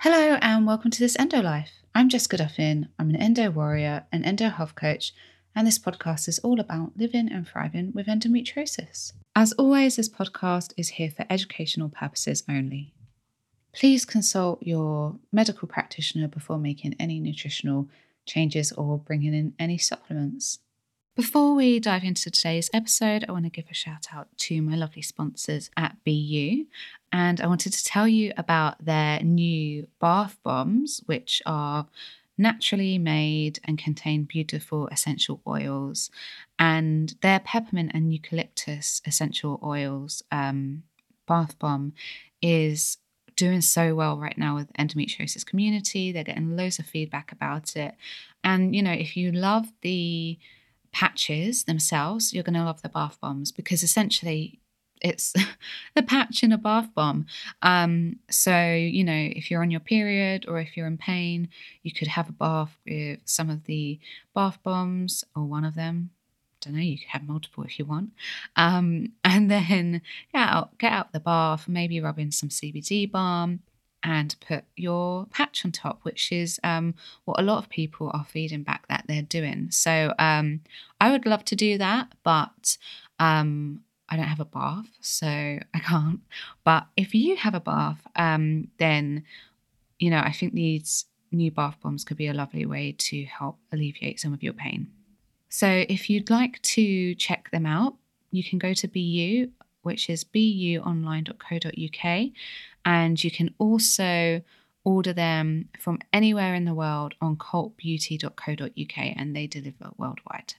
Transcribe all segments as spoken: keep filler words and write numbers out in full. Hello and welcome to This Endo Life. I'm Jessica Duffin, I'm an endo warrior, an endo health coach, and this podcast is all about living and thriving with endometriosis. As always, this podcast is here for educational purposes only. Please consult your medical practitioner before making any nutritional changes or bringing in any supplements. Before we dive into today's episode, I want to give a shout out to my lovely sponsors at B U, and I wanted to tell you about their new bath bombs, which are naturally made and contain beautiful essential oils, and their peppermint and eucalyptus essential oils um, bath bomb is doing so well right now with the endometriosis community. They're getting loads of feedback about it, and you know, if you love the patches themselves, you're going to love the bath bombs, because essentially it's the patch in a bath bomb. Um, so, you know, if you're on your period or if you're in pain, you could have a bath with some of the bath bombs or one of them. Don't know, you could have multiple if you want. Um, and then get out, get out the bath, maybe rub in some C B D balm and put your patch on top, which is um, what a lot of people are feeding back that they're doing. So um, I would love to do that, but um, I don't have a bath, so I can't. But if you have a bath, um, then, you know, I think these new bath bombs could be a lovely way to help alleviate some of your pain. So if you'd like to check them out, you can go to B U, which is b u online dot co dot u k, and you can also order them from anywhere in the world on cult beauty dot co dot u k, and they deliver worldwide.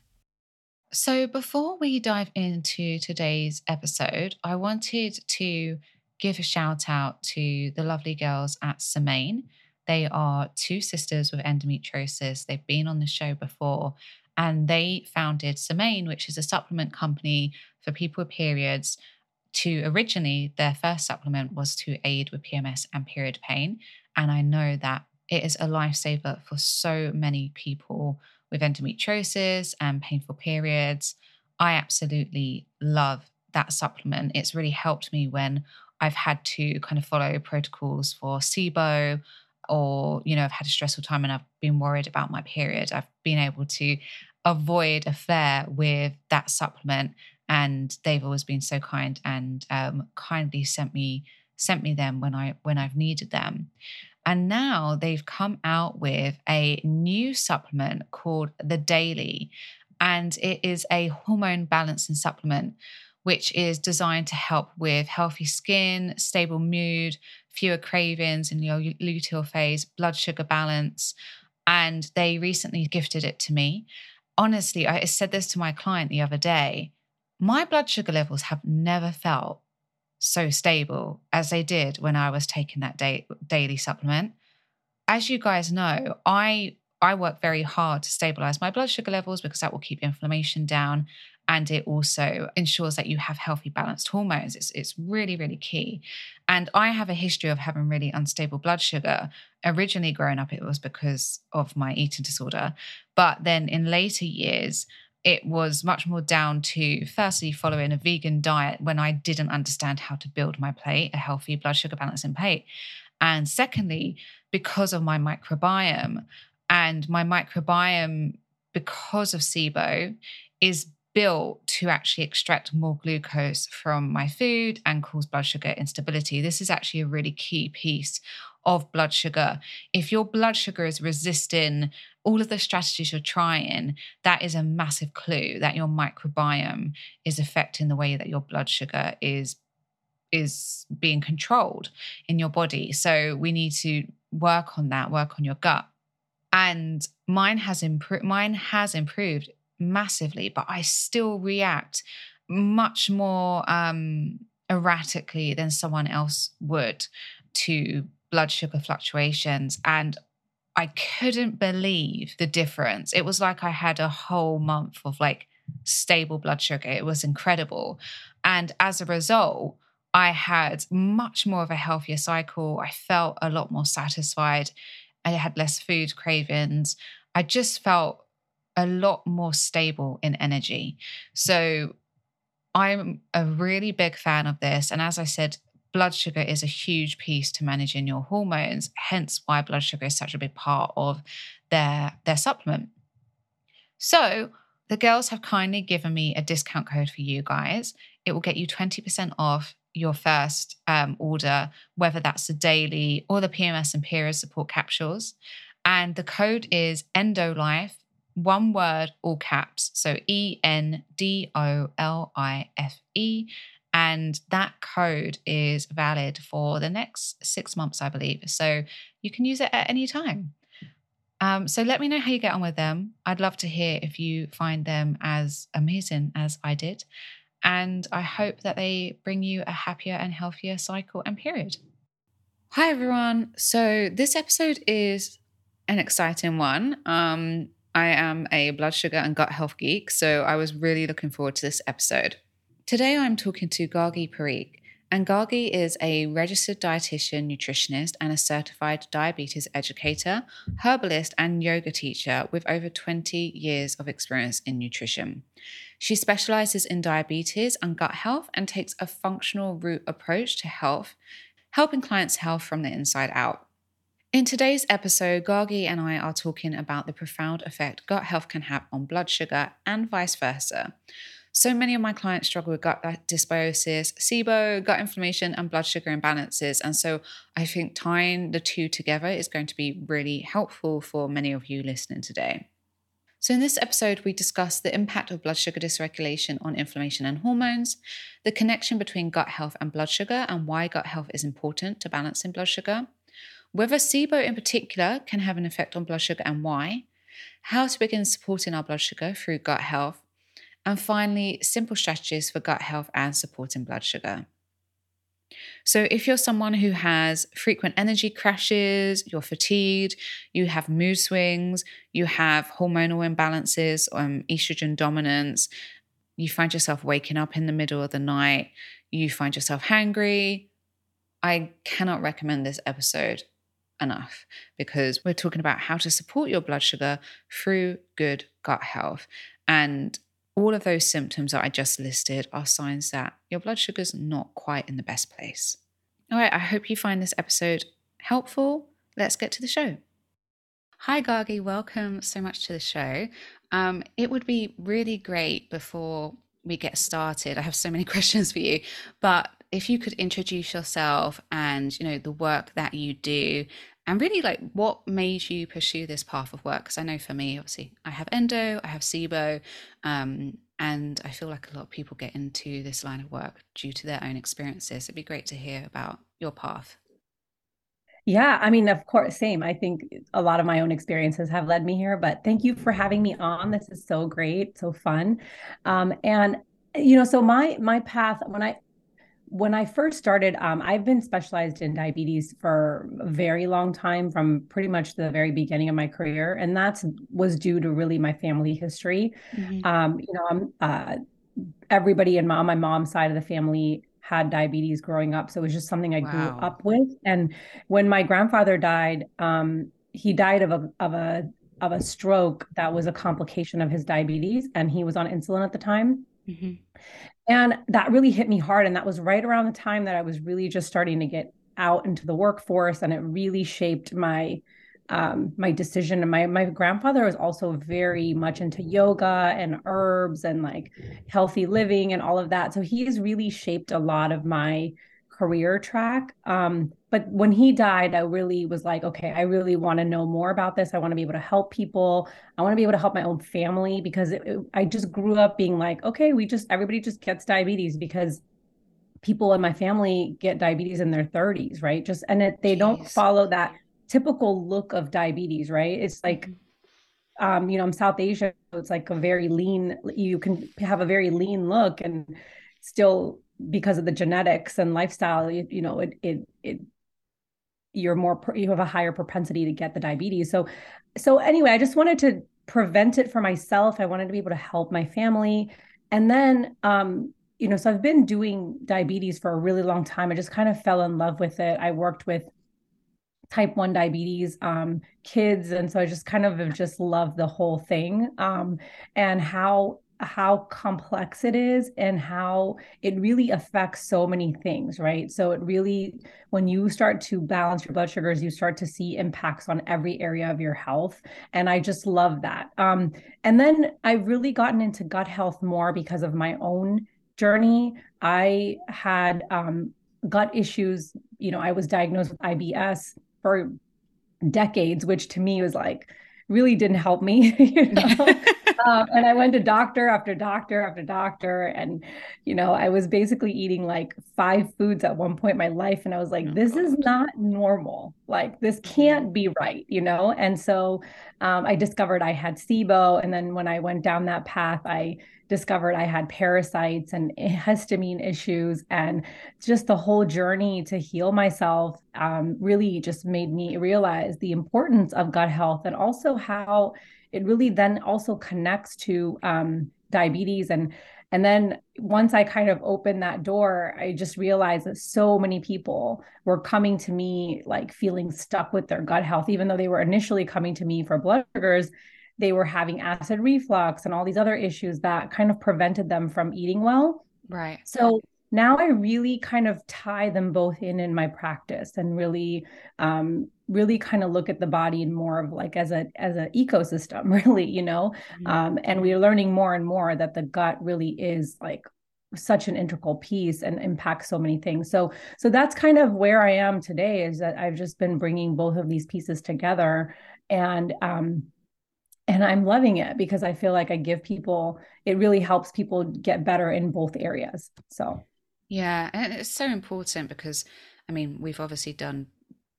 So before we dive into today's episode, I wanted to give a shout out to the lovely girls at Semaine. They are two sisters with endometriosis. They've been on the show before, and they founded Semaine, which is a supplement company for people with periods. To originally, their first supplement was to aid with P M S and period pain. And I know that it is a lifesaver for so many people with endometriosis and painful periods. I absolutely love that supplement. It's really helped me when I've had to kind of follow protocols for SIBO, or, you know, I've had a stressful time and I've been worried about my period. I've been able to avoid a flare with that supplement. And they've always been so kind and um, kindly sent me sent me them when I when I've needed them. And now they've come out with a new supplement called The Daily, and it is a hormone balancing supplement, which is designed to help with healthy skin, stable mood, fewer cravings in your luteal phase, blood sugar balance. And they recently gifted it to me. Honestly, I said this to my client the other day. My blood sugar levels have never felt so stable as they did when I was taking that day, daily supplement. As you guys know, I I work very hard to stabilize my blood sugar levels, because that will keep inflammation down, and it also ensures that you have healthy, balanced hormones. It's, it's really, really key. And I have a history of having really unstable blood sugar. Originally, growing up, it was because of my eating disorder. But then in later years, it was much more down to firstly following a vegan diet when I didn't understand how to build my plate, a healthy blood sugar balancing plate. And secondly, because of my microbiome, and my microbiome, because of SIBO, is built to actually extract more glucose from my food and cause blood sugar instability. This is actually a really key piece of blood sugar. If your blood sugar is resisting all of the strategies you're trying, that is a massive clue that your microbiome is affecting the way that your blood sugar is, is being controlled in your body. So we need to work on that, work on your gut. And mine has improved, mine has improved massively, but I still react much more um, erratically than someone else would to blood sugar fluctuations. And I couldn't believe the difference. It was like I had a whole month of like stable blood sugar. It was incredible. And as a result, I had much more of a healthier cycle. I felt a lot more satisfied. I had less food cravings. I just felt a lot more stable in energy. So I'm a really big fan of this. And as I said, blood sugar is a huge piece to managing your hormones, hence why blood sugar is such a big part of their, their supplement. So the girls have kindly given me a discount code for you guys. It will get you twenty percent off your first um, order, whether that's the daily or the P M S and period support capsules. And the code is ENDOLIFE, one word, all caps. So E N D O L I F E. And that code is valid for the next six months, I believe. So you can use it at any time. Um, so let me know how you get on with them. I'd love to hear if you find them as amazing as I did. And I hope that they bring you a happier and healthier cycle and period. Hi, everyone. So this episode is an exciting one. Um, I am a blood sugar and gut health geek, so I was really looking forward to this episode. Today, I'm talking to Gargi Parikh, and Gargi is a registered dietitian, nutritionist, and a certified diabetes educator, herbalist, and yoga teacher with over twenty years of experience in nutrition. She specializes in diabetes and gut health and takes a functional root approach to health, helping clients' health from the inside out. In today's episode, Gargi and I are talking about the profound effect gut health can have on blood sugar and vice versa. So many of my clients struggle with gut dysbiosis, SIBO, gut inflammation, and blood sugar imbalances. And so I think tying the two together is going to be really helpful for many of you listening today. So in this episode, we discuss the impact of blood sugar dysregulation on inflammation and hormones, the connection between gut health and blood sugar, and why gut health is important to balancing blood sugar, whether SIBO in particular can have an effect on blood sugar and why, how to begin supporting our blood sugar through gut health, and finally, simple strategies for gut health and supporting blood sugar. So if you're someone who has frequent energy crashes, you're fatigued, you have mood swings, you have hormonal imbalances, um, estrogen dominance, you find yourself waking up in the middle of the night, you find yourself hangry, I cannot recommend this episode enough because we're talking about how to support your blood sugar through good gut health. And all of those symptoms that I just listed are signs that your blood sugar's not quite in the best place. All right, I hope you find this episode helpful. Let's get to the show. Hi, Gargi. Welcome so much to the show. Um, it would be really great before we get started. I have so many questions for you, but if you could introduce yourself and, you know, the work that you do and really like what made you pursue this path of work? Because I know for me, obviously, I have endo, I have SIBO, um, and I feel like a lot of people get into this line of work due to their own experiences. It'd be great to hear about your path. Yeah, I mean, of course, same. I think a lot of my own experiences have led me here, but thank you for having me on. This is so great, so fun. Um, and, you know, so my my path, when I When I first started, um, I've been specialized in diabetes for a very long time, from pretty much the very beginning of my career, and that's was due to really my family history. Mm-hmm. Um, you know, I'm, uh, everybody in my, on my mom's side of the family had diabetes growing up, so it was just something I wow. grew up with. And when my grandfather died, um, he died of a of a of a stroke that was a complication of his diabetes, and he was on insulin at the time. Mm-hmm. And that really hit me hard. And that was right around the time that I was really just starting to get out into the workforce. And it really shaped my, um, my decision. And my, my grandfather was also very much into yoga and herbs and like healthy living and all of that. So he's really shaped a lot of my career track. Um, but when he died, I really was like, okay, I really want to know more about this. I want to be able to help people. I want to be able to help my own family because it, it, I just grew up being like, okay, we just, everybody just gets diabetes because people in my family get diabetes in their thirties, right? Just, and it, they Jeez. Don't follow that typical look of diabetes, right? It's like, um, you know, I'm South Asian, so it's like a very lean, you can have a very lean look and still, because of the genetics and lifestyle, you, you know, it, it, it you're more, you have a higher propensity to get the diabetes. So, so anyway, I just wanted to prevent it for myself. I wanted to be able to help my family. And then, um, you know, so I've been doing diabetes for a really long time. I just kind of fell in love with it. I worked with type one diabetes, um, kids. And so I just kind of just loved the whole thing, um, and how, how complex it is and how it really affects so many things, right? So it really, when you start to balance your blood sugars, you start to see impacts on every area of your health. And I just love that. Um, and then I've really gotten into gut health more because of my own journey. I had um, gut issues. You know, I was diagnosed with I B S for decades, which to me was like, really didn't help me, you know? um, and I went to doctor after doctor after doctor. And, you know, I was basically eating like five foods at one point in my life. And I was like, this is not normal. Like, this can't be right, you know? And so um, I discovered I had SIBO. And then when I went down that path, I discovered I had parasites and histamine issues, and just the whole journey to heal myself um, really just made me realize the importance of gut health, and also how it really then also connects to um, diabetes. And and then once I kind of opened that door, I just realized that so many people were coming to me like feeling stuck with their gut health, even though they were initially coming to me for blood sugars. They were having acid reflux and all these other issues that kind of prevented them from eating well. Right. So now I really kind of tie them both in in my practice, and really, um, really kind of look at the body in more of like as a, as an ecosystem, really, you know, mm-hmm. um, and we're learning more and more that the gut really is like such an integral piece and impacts so many things. So, so that's kind of where I am today, is that I've just been bringing both of these pieces together, and, um, And I'm loving it because I feel like I give people, it really helps people get better in both areas. So, yeah. And it's so important because, I mean, we've obviously done,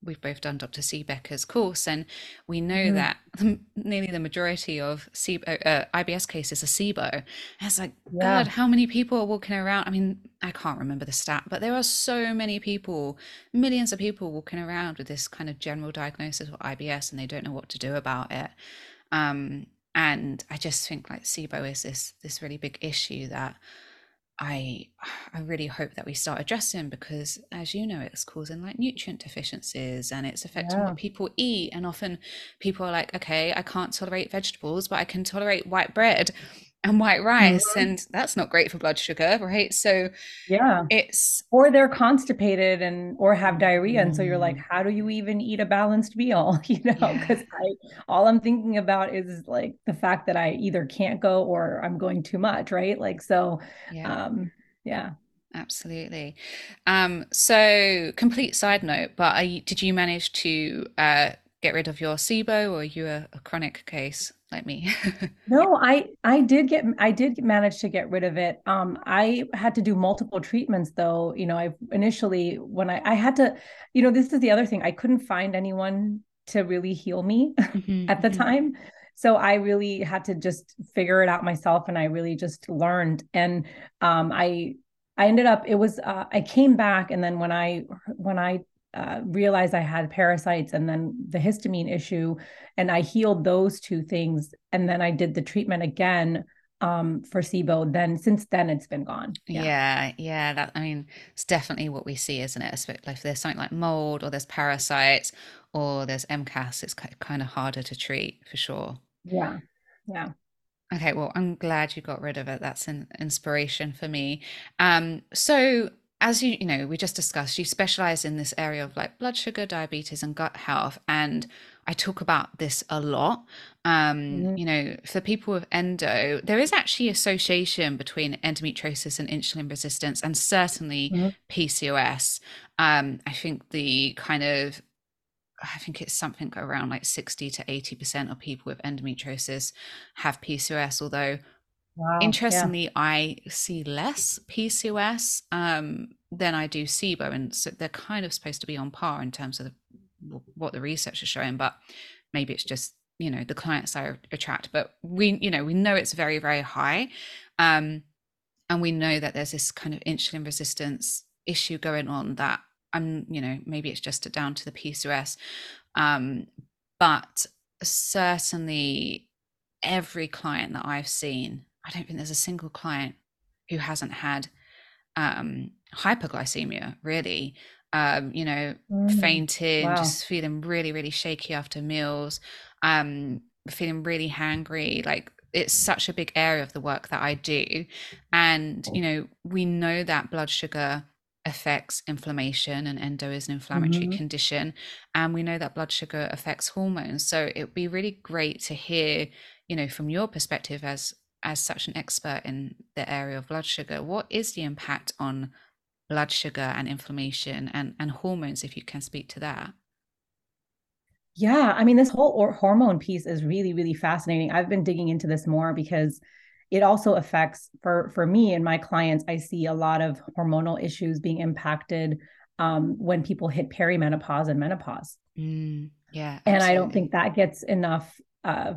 we've both done Doctor Seebecker's course, and we know mm-hmm. that the, nearly the majority of SIBO, uh, I B S cases are SIBO. And it's like, yeah. God, how many people are walking around? I mean, I can't remember the stat, but there are so many people, millions of people walking around with this kind of general diagnosis of I B S, and they don't know what to do about it. Um, and I just think like SIBO is this, this really big issue that I, I really hope that we start addressing, because as you know, it's causing like nutrient deficiencies, and it's affecting yeah. what people eat. And often people are like, okay, I can't tolerate vegetables, but I can tolerate white bread and white rice. Mm-hmm. And that's not great for blood sugar, right? So yeah, it's, or they're constipated and, or have diarrhea. Mm. And so you're like, how do you even eat a balanced meal? You know, yeah. cause I, all I'm thinking about is like the fact that I either can't go or I'm going too much. Right. Like, so, yeah. um, yeah, absolutely. Um, so complete side note, but are you, did you manage to, uh, get rid of your SIBO, or are you a, a chronic case like me? No, I, I did get, I did manage to get rid of it. Um, I had to do multiple treatments though. You know, I initially, when I, I had to, you know, this is the other thing. I couldn't find anyone to really heal me mm-hmm, at the mm-hmm. time. So I really had to just figure it out myself. And I really just learned. And, um, I, I ended up, it was, uh, I came back. And then when I, when I, Uh, realized I had parasites and then the histamine issue, and I healed those two things. And then I did the treatment again um, for SIBO. Then since then it's been gone. Yeah. Yeah. yeah that, I mean, it's definitely what we see, isn't it? Especially if there's something like mold, or there's parasites, or there's M C A S, it's kind of harder to treat for sure. Yeah. Yeah. Okay. Well, I'm glad you got rid of it. That's an inspiration for me. Um, so As you, you know, we just discussed, you specialize in this area of like blood sugar, diabetes, and gut health. And I talk about this a lot. Um, mm-hmm. You know, for people with endo, there is actually association between endometriosis and insulin resistance, and certainly mm-hmm. P C O S. Um, I think the kind of, I think it's something around like sixty to eighty percent of people with endometriosis have P C O S, although Wow, interestingly, yeah. I see less P C O S um, than I do SIBO, and so they're kind of supposed to be on par in terms of the, what the research is showing. But maybe it's just, you know, the clients I attract. But we, you know, we know it's very, very high, um, and we know that there's this kind of insulin resistance issue going on that I'm, you know, maybe it's just down to the P C O S, um, but certainly every client that I've seen, I don't think there's a single client who hasn't had um, hyperglycemia, really. Um, you know, mm. fainted, wow. just feeling really, really shaky after meals, um, feeling really hangry. Like, it's such a big area of the work that I do. And, you know, we know that blood sugar affects inflammation, and endo is an inflammatory mm-hmm. condition. And we know that blood sugar affects hormones. So it would be really great to hear, you know, from your perspective as as such an expert in the area of blood sugar, what is the impact on blood sugar and inflammation and, and hormones, if you can speak to that? Yeah, I mean, this whole or- hormone piece is really, really fascinating. I've been digging into this more because it also affects, for, for me and my clients, I see a lot of hormonal issues being impacted um, when people hit perimenopause and menopause. Mm, yeah, absolutely. And I don't think that gets enough uh,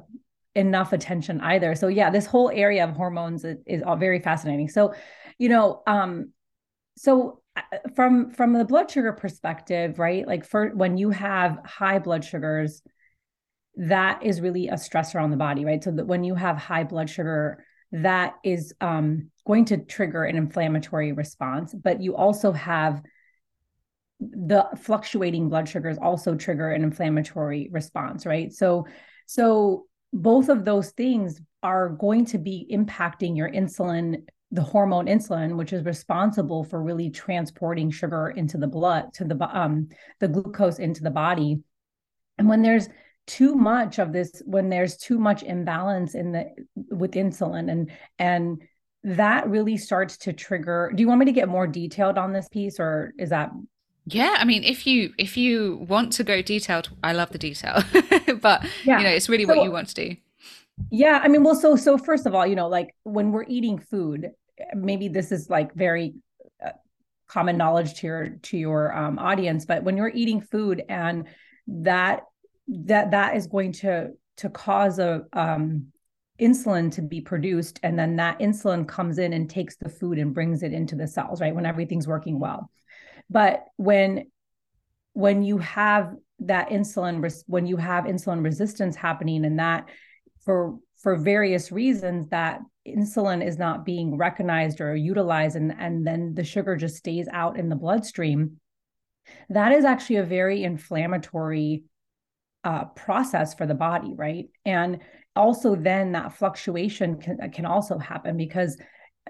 enough attention either. So yeah, this whole area of hormones is, is all very fascinating. So, you know, um, so from, from the blood sugar perspective, right? Like for, when you have high blood sugars, that is really a stressor on the body, right? So that when you have high blood sugar, that is um, going to trigger an inflammatory response, but you also have the fluctuating blood sugars also trigger an inflammatory response, right? So, so both of those things are going to be impacting your insulin, the hormone insulin, which is responsible for really transporting sugar into the blood, to the um the glucose into the body. And when there's too much of this, when there's too much imbalance in the with insulin, and and that really starts to trigger. Do you want me to get more detailed on this piece, or is that? Yeah, I mean, if you if you want to go detailed, I love the detail, but yeah. you know, it's really so, what you want to do. Yeah, I mean, well, so so first of all, you know, like when we're eating food. Maybe this is like very uh, common knowledge to your, to your um, audience, but when you're eating food and that, that, that is going to, to cause a, um, insulin to be produced. And then that insulin comes in and takes the food and brings it into the cells, right? When everything's working well. But when, when you have that insulin, res- when you have insulin resistance happening, and that for, for various reasons that insulin is not being recognized or utilized, and, and then the sugar just stays out in the bloodstream, that is actually a very inflammatory uh, process for the body, right? And also then that fluctuation can, can also happen because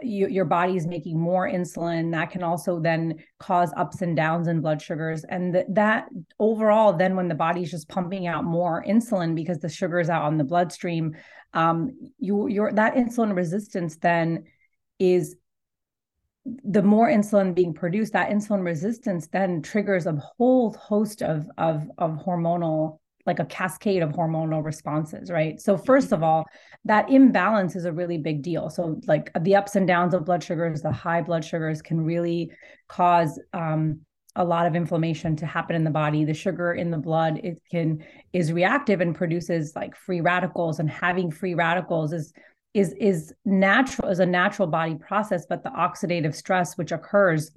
you, your body is making more insulin. That can also then cause ups and downs in blood sugars. And th- that overall, then when the body's just pumping out more insulin because the sugar is out on the bloodstream, um, you, your, that insulin resistance then is the more insulin being produced, that insulin resistance then triggers a whole host of, of, of hormonal, like a cascade of hormonal responses, right? So first of all, that imbalance is a really big deal. So like the ups and downs of blood sugars, the high blood sugars can really cause um, a lot of inflammation to happen in the body. The sugar in the blood it can is reactive and produces like free radicals, and having free radicals is is is natural is a natural body process, but the oxidative stress which occurs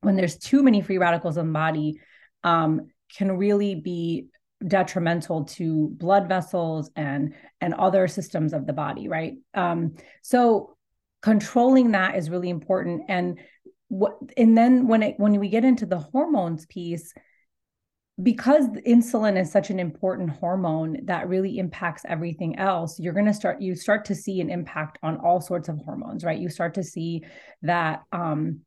when there's too many free radicals in the body um, can really be detrimental to blood vessels and and other systems of the body, right? Um, so controlling that is really important. And what and then when it when we get into the hormones piece, because insulin is such an important hormone that really impacts everything else, you're going to start you start to see an impact on all sorts of hormones, right? You start to see that um,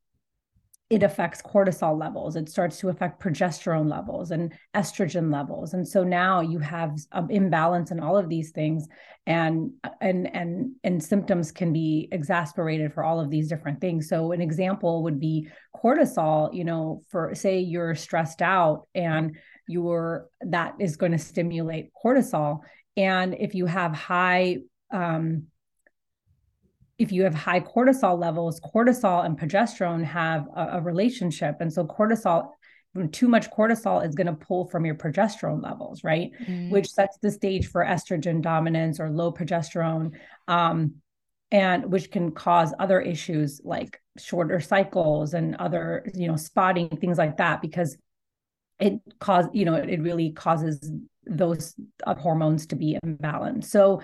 it affects cortisol levels. It starts to affect progesterone levels and estrogen levels. And so now you have an imbalance in all of these things, and, and, and, and symptoms can be exacerbated for all of these different things. So an example would be cortisol, you know, for say you're stressed out and you're, that is going to stimulate cortisol. And if you have high, um, If you have high cortisol levels, cortisol and progesterone have a, a relationship. And so cortisol, too much cortisol is going to pull from your progesterone levels, right? Mm-hmm. Which sets the stage for estrogen dominance or low progesterone. Um, and which can cause other issues like shorter cycles and other, you know, spotting, things like that, because it cause, you know, it really causes those uh, hormones to be imbalanced. So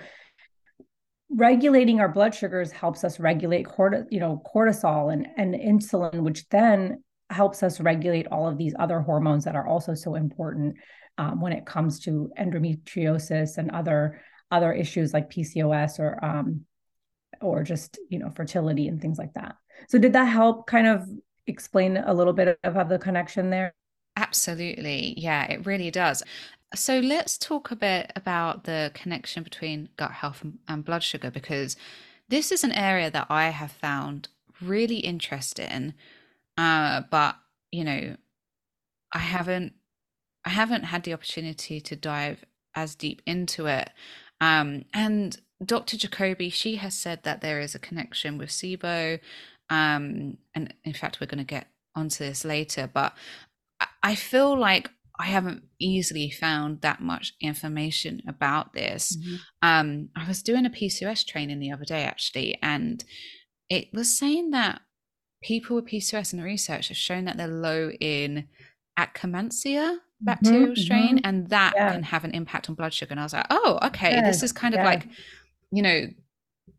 regulating our blood sugars helps us regulate corti- you know, cortisol and, and insulin, which then helps us regulate all of these other hormones that are also so important um, when it comes to endometriosis and other, other issues like P C O S or, um, or just, you know, fertility and things like that. So did that help kind of explain a little bit of, of the connection there? Absolutely. Yeah, it really does. So let's talk a bit about the connection between gut health and, and blood sugar, because this is an area that I have found really interesting. Uh, but, you know, I haven't, I haven't had the opportunity to dive as deep into it. Um, and Doctor Jacoby, she has said that there is a connection with SIBO. Um, and in fact, we're going to get onto this later, but I feel like I haven't easily found that much information about this. Mm-hmm. Um, I was doing a P C O S training the other day, actually, and it was saying that people with P C O S in the research have shown that they're low in Akkermansia bacterial mm-hmm, strain, mm-hmm. and that yeah. can have an impact on blood sugar. And I was like, oh, okay, yeah, this is kind yeah. of like, you know,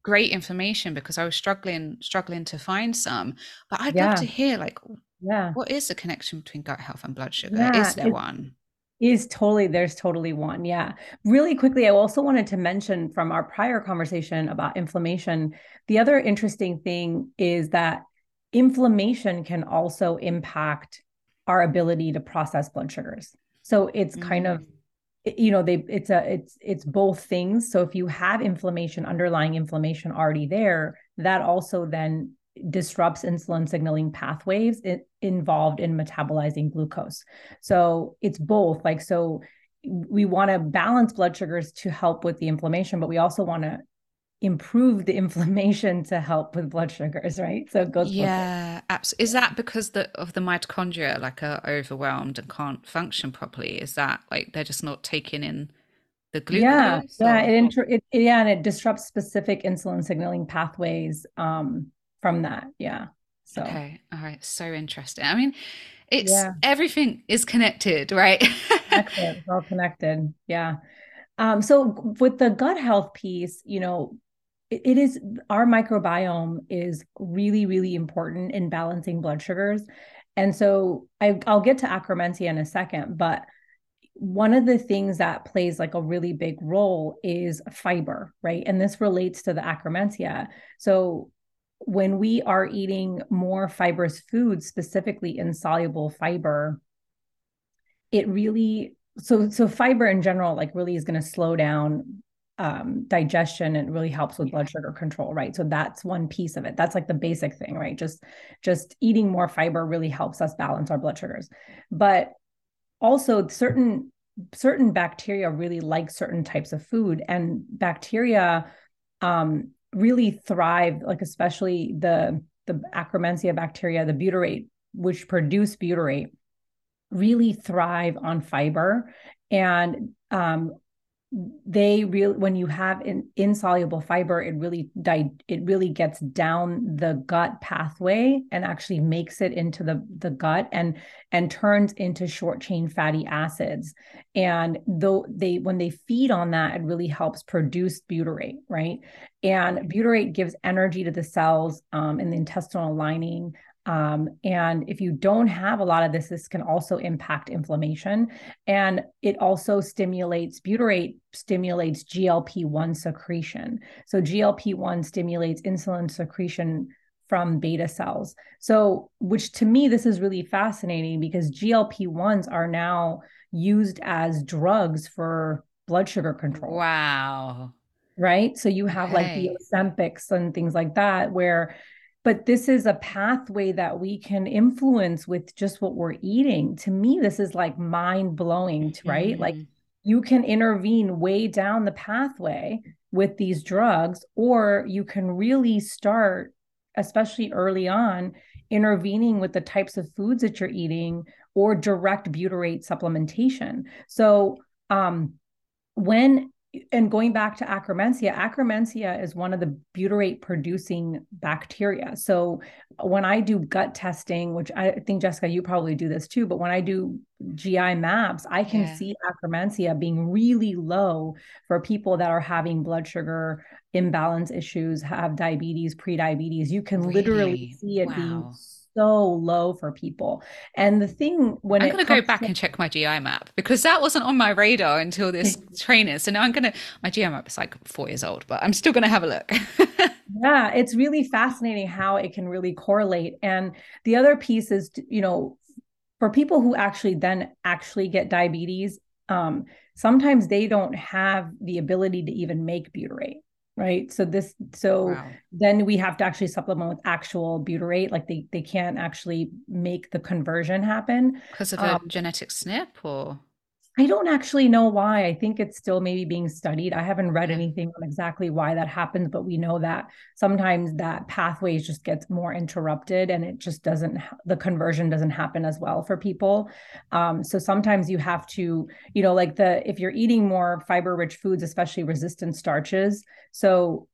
great information, because I was struggling, struggling to find some, but I'd yeah. love to hear, like, yeah. what is the connection between gut health and blood sugar? Yeah, is there one? Is totally, there's totally one. Yeah. Really quickly, I also wanted to mention from our prior conversation about inflammation, the other interesting thing is that inflammation can also impact our ability to process blood sugars. So it's mm-hmm. kind of, you know, they, it's a, it's, it's both things. So if you have inflammation, underlying inflammation already there, that also then disrupts insulin signaling pathways it, involved in metabolizing glucose. So it's both, like, so we want to balance blood sugars to help with the inflammation, but we also want to improve the inflammation to help with blood sugars, right? So it goes. Yeah, absolutely. Is that because the, of the mitochondria, like, are overwhelmed and can't function properly? Is that like, they're just not taking in the glucose? Yeah, yeah, it, inter- it yeah, and it disrupts specific insulin signaling pathways, um, from that. Yeah. So. Okay. All right. So interesting. I mean, it's yeah. everything is connected, right? Connected. It's all connected. Yeah. Um, so with the gut health piece, you know, it, it is, our microbiome is really, really important in balancing blood sugars. And so I, I'll get to Akkermansia in a second, but one of the things that plays like a really big role is fiber, right? And this relates to the Akkermansia. So when we are eating more fibrous foods, specifically insoluble fiber, it really, so, so fiber in general, like, really is going to slow down um, digestion and really helps with blood sugar control, right? So that's one piece of it. That's like the basic thing, right? Just, just eating more fiber really helps us balance our blood sugars. But also certain, certain bacteria really like certain types of food, and bacteria, um, really thrive, like, especially the, the Akkermansia bacteria, the butyrate, which produce butyrate, really thrive on fiber. And um, they really, when you have an insoluble fiber, it really, di- it really gets down the gut pathway and actually makes it into the, the gut and, and turns into short chain fatty acids. And though they, when they feed on that, it really helps produce butyrate, right? And butyrate gives energy to the cells um, in the intestinal lining. Um, and if you don't have a lot of this, this can also impact inflammation. And it also stimulates, butyrate stimulates G L P one secretion. So G L P one stimulates insulin secretion from beta cells. So, which to me, this is really fascinating, because G L P ones are now used as drugs for blood sugar control. Wow. Right? So you have hey. like the Ozempics and things like that, where, but this is a pathway that we can influence with just what we're eating. To me, this is like mind blowing, right? Mm-hmm. Like, you can intervene way down the pathway with these drugs, or you can really start, especially early on, intervening with the types of foods that you're eating or direct butyrate supplementation. So um, when and going back to Akkermansia, Akkermansia is one of the butyrate producing bacteria. So when I do gut testing, which I think, Jessica, you probably do this too, but when I do G I maps, I can yeah. see Akkermansia being really low for people that are having blood sugar imbalance issues, have diabetes, pre-diabetes. You can really? literally see it wow. being so low for people. And the thing when I'm going to go back to- and check my G I map, because that wasn't on my radar until this trainer. So now I'm going to, my G I map is like four years old, but I'm still going to have a look. Yeah, it's really fascinating how it can really correlate. And the other piece is, you know, for people who actually then actually get diabetes, um, sometimes they don't have the ability to even make butyrate. Right. So this, so wow. then we have to actually supplement with actual butyrate. Like they, they can't actually make the conversion happen. Because of um, a genetic S N P or? I don't actually know why. I think it's still maybe being studied. I haven't read yeah. anything on exactly why that happens, but we know that sometimes that pathway just gets more interrupted and it just doesn't, the conversion doesn't happen as well for people. Um, so sometimes you have to, you know, like the, if you're eating more fiber-rich foods, especially resistant starches. So,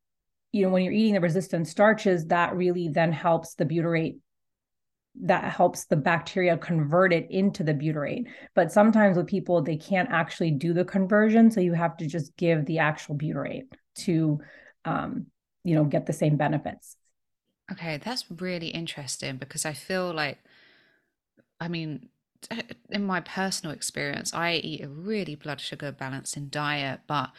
you know, when you're eating the resistant starches, that really then helps the butyrate, that helps the bacteria convert it into the butyrate. But sometimes with people, they can't actually do the conversion. So you have to just give the actual butyrate to, um, you know, get the same benefits. Okay. That's really interesting, because I feel like, I mean, in my personal experience, I eat a really blood sugar balancing diet, but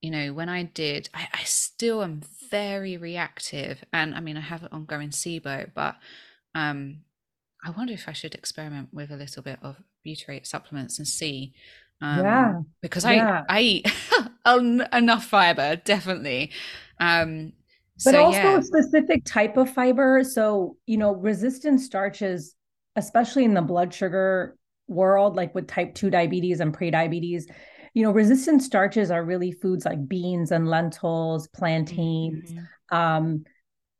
you know, when I did, I, I still am very reactive. And I mean, I have an ongoing SIBO, but Um, I wonder if I should experiment with a little bit of butyrate supplements and see, um, yeah. because I, yeah. I eat enough fiber, definitely. Um, but so, also yeah. a specific type of fiber. So, you know, resistant starches, especially in the blood sugar world, like with type two diabetes and pre-diabetes, you know, resistant starches are really foods like beans and lentils, plantains, mm-hmm. um,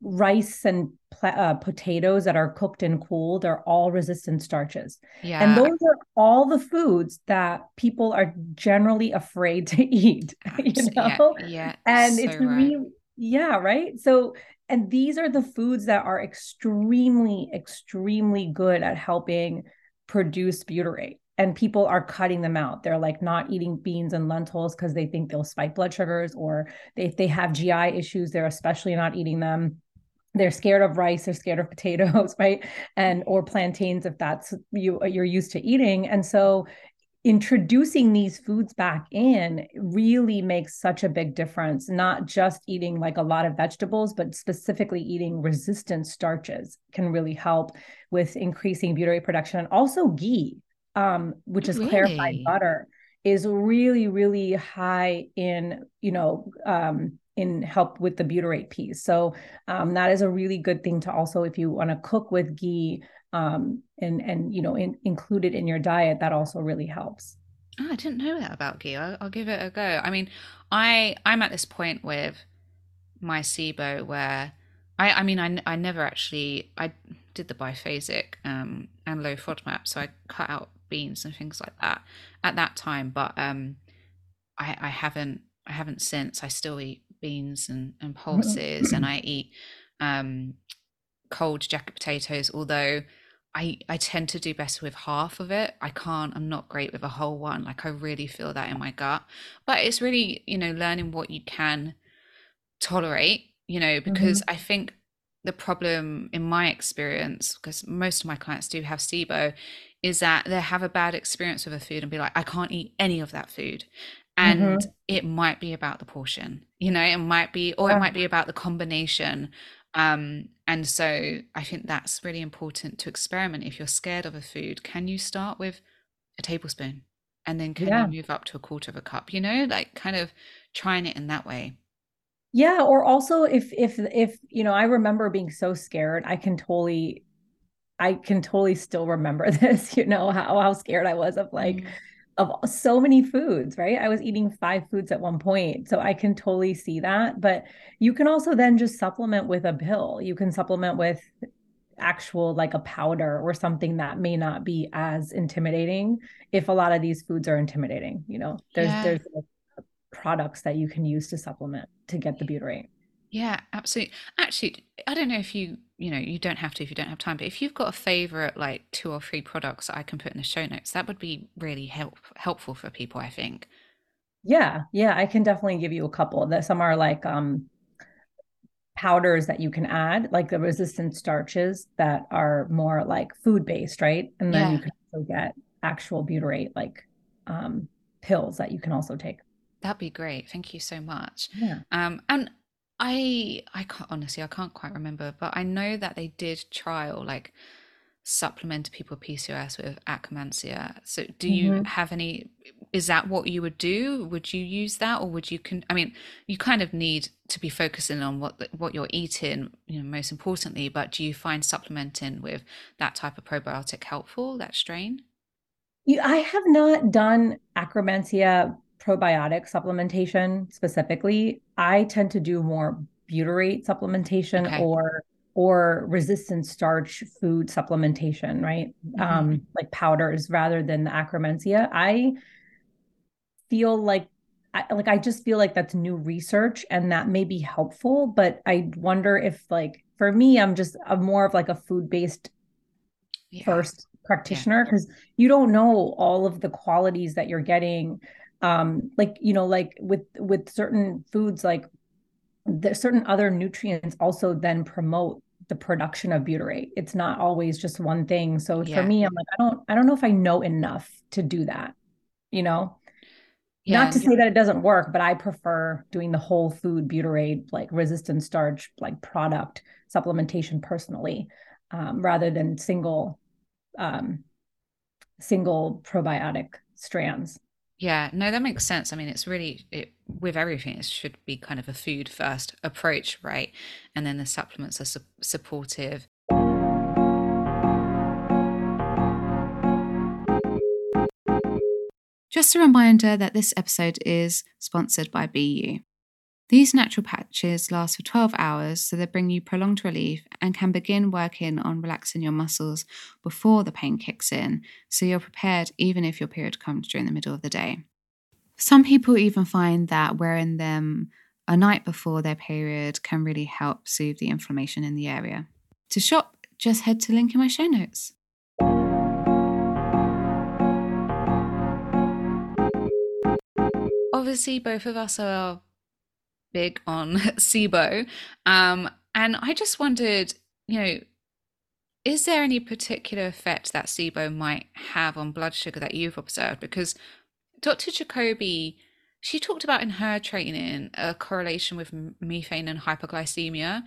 rice and uh, potatoes that are cooked and cooled are all resistant starches. Yeah. And those are all the foods that people are generally afraid to eat, you know? Yeah, yeah. And so it's really, right. yeah, right? So, and these are the foods that are extremely, extremely good at helping produce butyrate. And people are cutting them out. They're like not eating beans and lentils because they think they'll spike blood sugars, or they, if they have G I issues, they're especially not eating them. They're scared of rice. They're scared of potatoes, right? And, or plantains, if that's you, you're used to eating. And so introducing these foods back in really makes such a big difference, not just eating like a lot of vegetables, but specifically eating resistant starches can really help with increasing butyrate production. And also ghee, um, which is really? clarified butter, is really, really high in, you know, um, in help with the butyrate piece. So, um, that is a really good thing to also, if you want to cook with ghee, um, and, and, you know, in, include it in your diet, that also really helps. Oh, I didn't know that about ghee. I'll, I'll give it a go. I mean, I, I'm at this point with my SIBO where I, I mean, I, I never actually, I did the biphasic, um, and low FODMAP. So I cut out beans and things like that at that time. But, um, I, I haven't, I haven't since. I still eat beans and, and pulses, and I eat um, cold jacket potatoes, although I, I tend to do better with half of it. I can't, I'm not great with a whole one. Like I really feel that in my gut, but it's really, you know, learning what you can tolerate, you know, because mm-hmm. I think the problem in my experience, because most of my clients do have SIBO, is that they have a bad experience with a food and be like, I can't eat any of that food. And mm-hmm. it might be about the portion, you know, it might be, or it might be about the combination. Um, and so I think that's really important to experiment. If you're scared of a food, can you start with a tablespoon and then can yeah. you move up to a quarter of a cup, you know, like kind of trying it in that way. Yeah. Or also if, if, if, you know, I remember being so scared, I can totally, I can totally still remember this, you know, how, how scared I was of like, mm. of so many foods, right? I was eating five foods at one point. So I can totally see that. But you can also then just supplement with a pill. You can supplement with actual like a powder or something that may not be as intimidating if a lot of these foods are intimidating. You know, there's yeah. there's products that you can use to supplement to get the butyrate. Yeah, absolutely. Actually, I don't know if you, you know, you don't have to if you don't have time, but if you've got a favorite, like two or three products that I can put in the show notes, that would be really help helpful for people, I think. Yeah, yeah, I can definitely give you a couple. That some are like um, powders that you can add, like the resistant starches that are more like food based, right? And then yeah. you can also get actual butyrate, like um, pills that you can also take. That'd be great. Thank you so much. Yeah. Um, and I, I can't, honestly, I can't quite remember, but I know that they did trial like supplement people with P C O S with Akkermansia. So do mm-hmm. you have any, is that what you would do? Would you use that, or would you, con- I mean, you kind of need to be focusing on what, the, what you're eating, you know, most importantly, but do you find supplementing with that type of probiotic helpful, that strain? Yeah, I have not done Akkermansia probiotic supplementation specifically. I tend to do more butyrate supplementation okay. or or resistant starch food supplementation, right? Mm-hmm. Um, like powders rather than the Akkermansia. I feel like I, like I just feel like that's new research and that may be helpful, but I wonder if, like, for me, I'm just a more of like a food-based yeah. first practitioner, because yeah. you don't know all of the qualities that you're getting. Um, like, you know, like with, with certain foods, like there's certain other nutrients also then promote the production of butyrate. It's not always just one thing. So yeah. for me, I'm like, I don't, I don't know if I know enough to do that, you know, yeah. not to say that it doesn't work, but I prefer doing the whole food butyrate, like resistant starch, like product supplementation personally, um, rather than single, um, single probiotic strands. Yeah, no, that makes sense. I mean, it's really, it, with everything, it should be kind of a food first approach, right? And then the supplements are su- supportive. Just a reminder that this episode is sponsored by B U. These natural patches last for twelve hours, so they bring you prolonged relief and can begin working on relaxing your muscles before the pain kicks in, so you're prepared even if your period comes during the middle of the day. Some people even find that wearing them a night before their period can really help soothe the inflammation in the area. To shop, just head to the link in my show notes. Obviously, both of us are big on SIBO. Um, and I just wondered, you know, is there any particular effect that SIBO might have on blood sugar that you've observed? Because Doctor Jacoby, she talked about in her training a correlation with methane and hyperglycemia.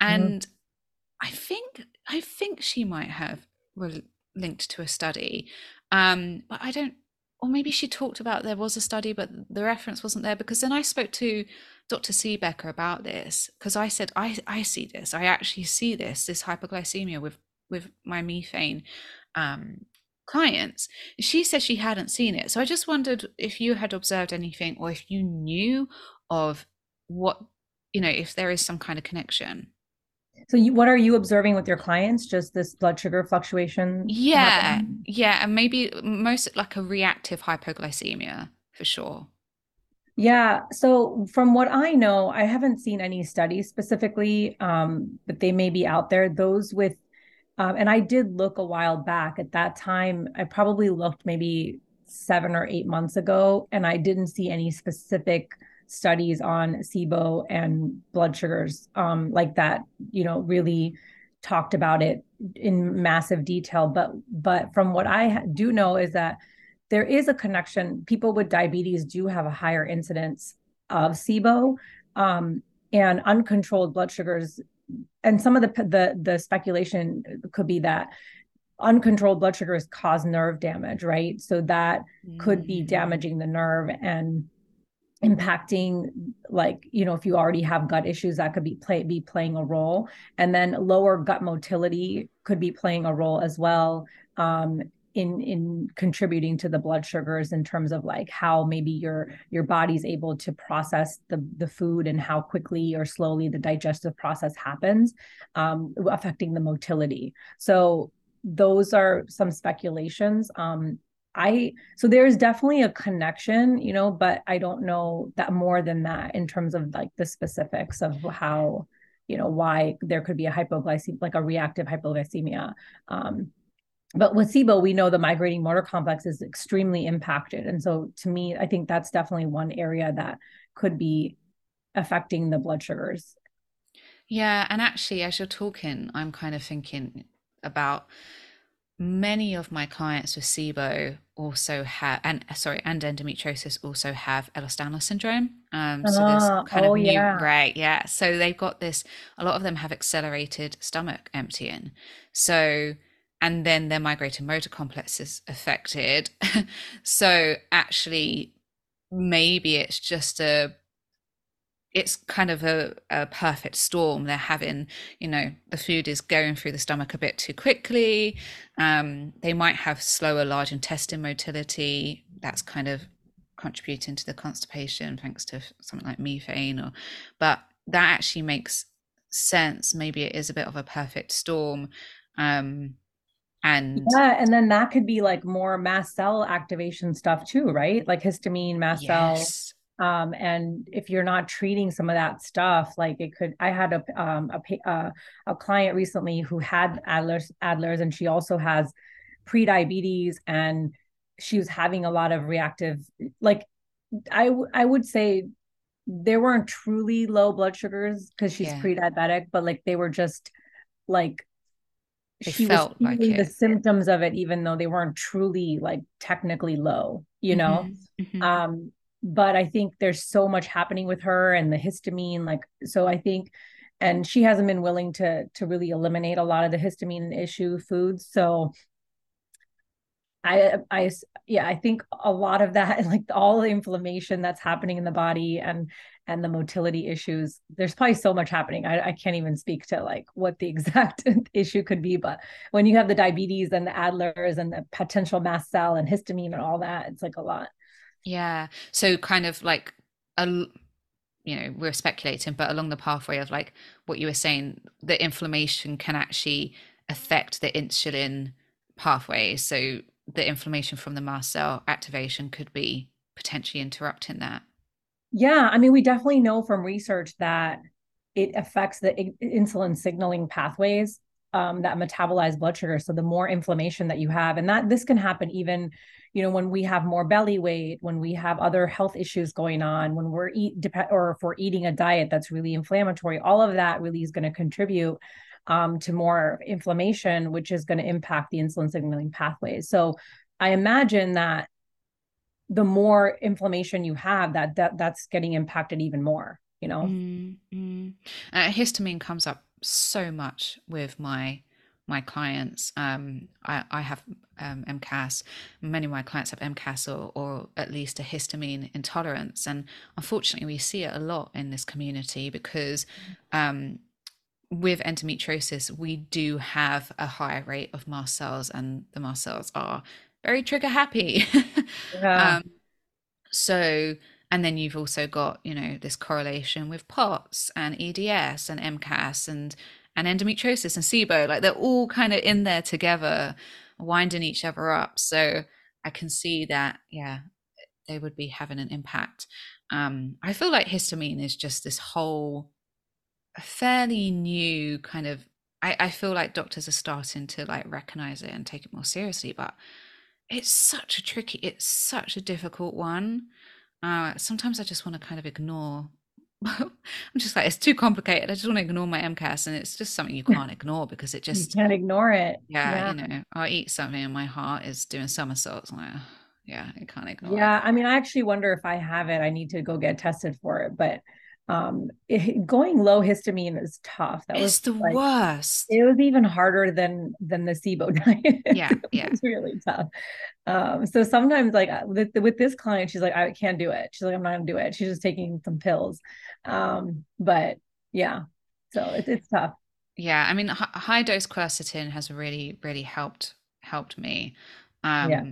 And mm-hmm. I think, I think she might have re- linked to a study. Um, but I don't, or maybe she talked about there was a study, but the reference wasn't there, because then I spoke to Doctor Seebecker about this, because I said, I, I see this, I actually see this, this hyperglycemia with, with my methane um, clients. She said she hadn't seen it. So I just wondered if you had observed anything, or if you knew of what, you know, if there is some kind of connection. So you, what are you observing with your clients? Just this blood sugar fluctuation? Yeah, happening? yeah. And maybe most like a reactive hypoglycemia for sure. Yeah. So from what I know, I haven't seen any studies specifically, um, but they may be out there. Those with, um, and I did look a while back at that time. I probably looked maybe seven or eight months ago, and I didn't see any specific studies on SIBO and blood sugars um, like that, you know, really talked about it in massive detail. But but from what I do know is that there is a connection. People with diabetes do have a higher incidence of SIBO um, and uncontrolled blood sugars. And some of the, the the speculation could be that uncontrolled blood sugars cause nerve damage, right? So that mm. could be damaging the nerve and impacting, like, you know, if you already have gut issues, that could be play be playing a role. And then lower gut motility could be playing a role as well um, in in contributing to the blood sugars, in terms of like how maybe your your body's able to process the the food and how quickly or slowly the digestive process happens, um, affecting the motility. So those are some speculations. Um, I, so there's definitely a connection, you know, but I don't know that more than that in terms of like the specifics of how, you know, why there could be a hypoglycemia, like a reactive hypoglycemia. Um, but with SIBO, we know the migrating motor complex is extremely impacted. And so to me, I think that's definitely one area that could be affecting the blood sugars. Yeah. And actually, as you're talking, I'm kind of thinking about many of my clients with SIBO also have, and sorry, and endometriosis also have Ehlers-Danlos syndrome. Um, so there's kind oh, of new, yeah. right, yeah. So they've got this. A lot of them have accelerated stomach emptying. So, and then their migrating motor complex is affected. So actually, maybe it's just a. It's kind of a, a perfect storm. They're having, you know, the food is going through the stomach a bit too quickly. Um, they might have slower large intestine motility. That's kind of contributing to the constipation thanks to something like methane or, but that actually makes sense. Maybe it is a bit of a perfect storm. Um, And yeah, and then that could be like more mast cell activation stuff too, right? Like histamine, mast yes. cells. Um, and if you're not treating some of that stuff, like it could, I had a, um, a, uh, a client recently who had Adler's, Adler's, and she also has prediabetes, and she was having a lot of reactive, like, I, I would say there weren't truly low blood sugars cause she's yeah. pre-diabetic, but like, they were just like, they she felt was like the it. symptoms of it, even though they weren't truly like technically low, you know? Mm-hmm. Mm-hmm. Um, But I think there's so much happening with her and the histamine, like, so I think, and she hasn't been willing to, to really eliminate a lot of the histamine issue foods. So I, I, yeah, I think a lot of that, like all the inflammation that's happening in the body and, and the motility issues, there's probably so much happening. I, I can't even speak to like what the exact issue could be, but when you have the diabetes and the Adler's and the potential mast cell and histamine and all that, it's like a lot. Yeah. So kind of like, a, you know, we're speculating, but along the pathway of like what you were saying, the inflammation can actually affect the insulin pathway. So the inflammation from the mast cell activation could be potentially interrupting that. Yeah. I mean, we definitely know from research that it affects the insulin signaling pathways um, that metabolize blood sugar. So the more inflammation that you have, and that this can happen even, you know, when we have more belly weight, when we have other health issues going on, when we're eat dep- or if we're eating a diet that's really inflammatory, all of that really is going to contribute um, to more inflammation, which is going to impact the insulin signaling pathways. So I imagine that the more inflammation you have, that, that that's getting impacted even more, you know? Mm-hmm. Uh, histamine comes up so much with my my clients. um I, I have um M C A S. Many of my clients have M C A S or, or at least a histamine intolerance, and unfortunately we see it a lot in this community because um with endometriosis we do have a higher rate of mast cells, and the mast cells are very trigger happy. Yeah. um so And then you've also got, you know, this correlation with POTS and E D S and M C A S and and endometriosis and SIBO. Like they're all kind of in there together, winding each other up. So I can see that, yeah, they would be having an impact. Um, I feel like histamine is just this whole fairly new kind of, I, I feel like doctors are starting to like recognize it and take it more seriously, but it's such a tricky, it's such a difficult one. Uh, sometimes I just want to kind of ignore. I'm just like, it's too complicated. I just want to ignore my M C A S, and it's just something you can't ignore because it just, you can't ignore it. Yeah, yeah. You know, I eat something and my heart is doing somersaults. I'm like, yeah, I can't ignore yeah, it. Yeah. I mean, I actually wonder if I have it, I need to go get tested for it, but um, it, going low histamine is tough. That it's was the like, worst. It was even harder than, than the SIBO diet. Yeah. Yeah. It's really tough. Um, so sometimes like with, with this client, she's like, I can't do it. She's like, I'm not gonna do it. She's just taking some pills. Um, but yeah, so it's, it's tough. Yeah. I mean, h- high dose quercetin has really, really helped, helped me. Um, yeah.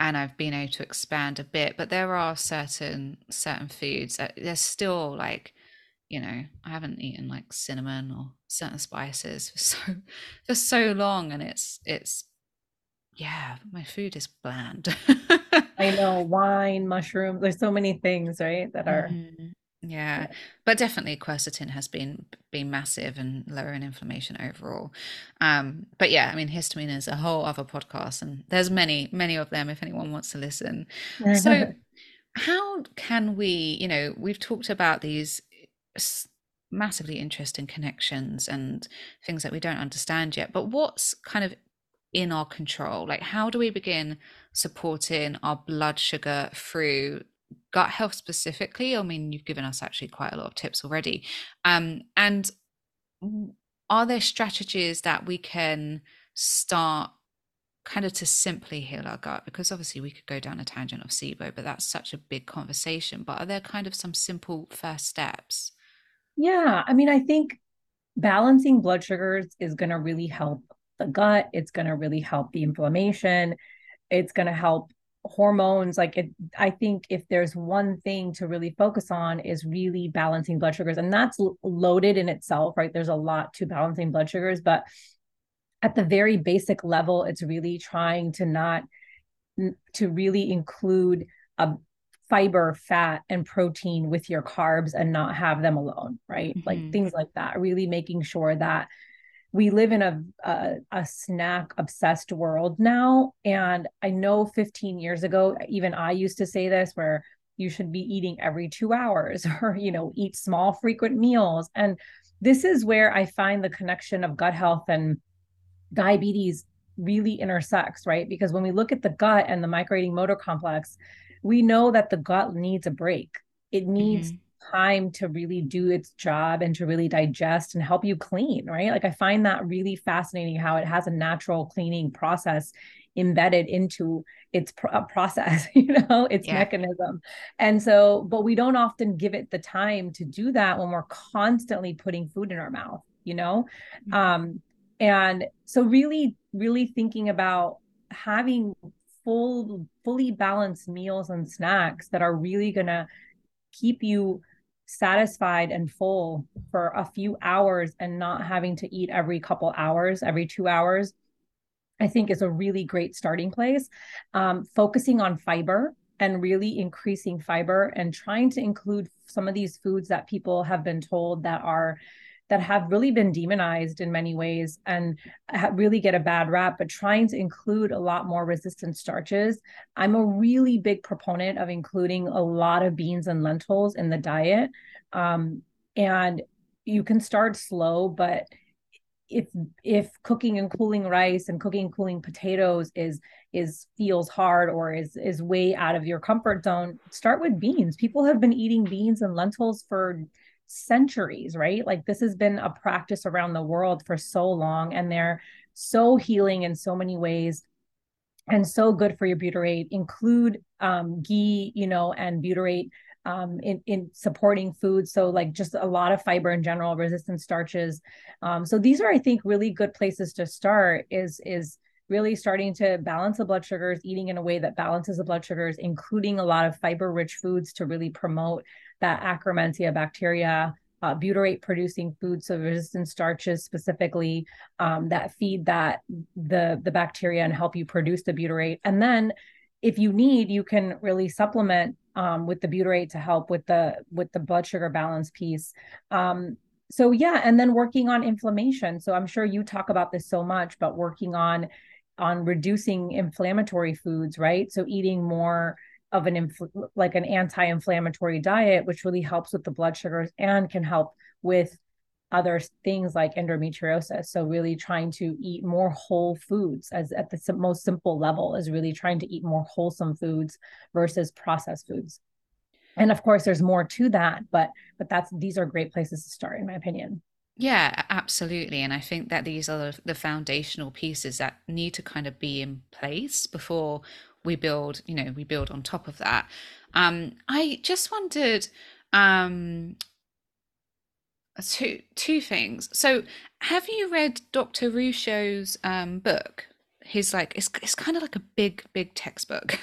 And I've been able to expand a bit, but there are certain, certain foods that there's still like, you know, I haven't eaten like cinnamon or certain spices for so, for so long. And it's, it's, yeah, my food is bland. I know, wine, mushrooms, there's so many things, right, that are. Mm-hmm. Yeah. yeah, but definitely quercetin has been been massive and lower in inflammation overall. Um, but yeah, I mean, histamine is a whole other podcast, and there's many, many of them if anyone wants to listen. So how can we, you know, we've talked about these massively interesting connections and things that we don't understand yet, but what's kind of in our control? Like, how do we begin supporting our blood sugar through gut health specifically? I mean, you've given us actually quite a lot of tips already. Um, and are there strategies that we can start kind of to simply heal our gut? Because obviously we could go down a tangent of SIBO, but that's such a big conversation. But are there kind of some simple first steps? Yeah, I mean, I think balancing blood sugars is going to really help the gut. It's going to really help the inflammation. It's going to help hormones. Like, it, I think if there's one thing to really focus on is really balancing blood sugars, and that's loaded in itself, right? There's a lot to balancing blood sugars, but at the very basic level, it's really trying to not, to really include a fiber, fat, and protein with your carbs and not have them alone, right? Mm-hmm. Like things like that, really making sure that we live in a, a, a snack obsessed world now. And I know fifteen years ago, even I used to say this, where you should be eating every two hours or, you know, eat small, frequent meals. And this is where I find the connection of gut health and diabetes really intersects, right? Because when we look at the gut and the micro-eating motor complex, we know that the gut needs a break. It needs mm-hmm. time to really do its job and to really digest and help you clean, right? Like, I find that really fascinating how it has a natural cleaning process embedded into its pro- process, you know, its yeah. mechanism. And so, but we don't often give it the time to do that when we're constantly putting food in our mouth, you know? Mm-hmm. Um, and so really, really thinking about having full, fully balanced meals and snacks that are really going to keep you satisfied and full for a few hours and not having to eat every couple hours, every two hours, I think is a really great starting place. Um, focusing on fiber and really increasing fiber and trying to include some of these foods that people have been told that are, that have really been demonized in many ways and really get a bad rap, but trying to include a lot more resistant starches. I'm a really big proponent of including a lot of beans and lentils in the diet. Um, and you can start slow, but if if cooking and cooling rice and cooking and cooling potatoes is is feels hard or is is way out of your comfort zone, start with beans. People have been eating beans and lentils for centuries, right? Like, this has been a practice around the world for so long, and they're so healing in so many ways and so good for your butyrate. Include um, ghee, you know, and butyrate um, in, in supporting food. So like just a lot of fiber in general, resistant starches. Um, so these are, I think, really good places to start is, is really starting to balance the blood sugars, eating in a way that balances the blood sugars, including a lot of fiber-rich foods to really promote that Akkermansia bacteria, uh, butyrate producing foods, so resistant starches specifically, um, that feed that the, the bacteria and help you produce the butyrate. And then if you need, you can really supplement um, with the butyrate to help with the, with the blood sugar balance piece. Um, so yeah, and then working on inflammation. So I'm sure you talk about this so much, but working on, on reducing inflammatory foods, right? So eating more of an infl- like an anti-inflammatory diet, which really helps with the blood sugars and can help with other things like endometriosis. So really trying to eat more whole foods as at the sim- most simple level is really trying to eat more wholesome foods versus processed foods. And of course there's more to that, but, but that's, these are great places to start in my opinion. Yeah, absolutely. And I think that these are the foundational pieces that need to kind of be in place before we build, you know, we build on top of that. Um, I just wondered um, two two things. So, have you read Doctor Ruscio's um, book? He's like, it's it's kind of like a big big textbook.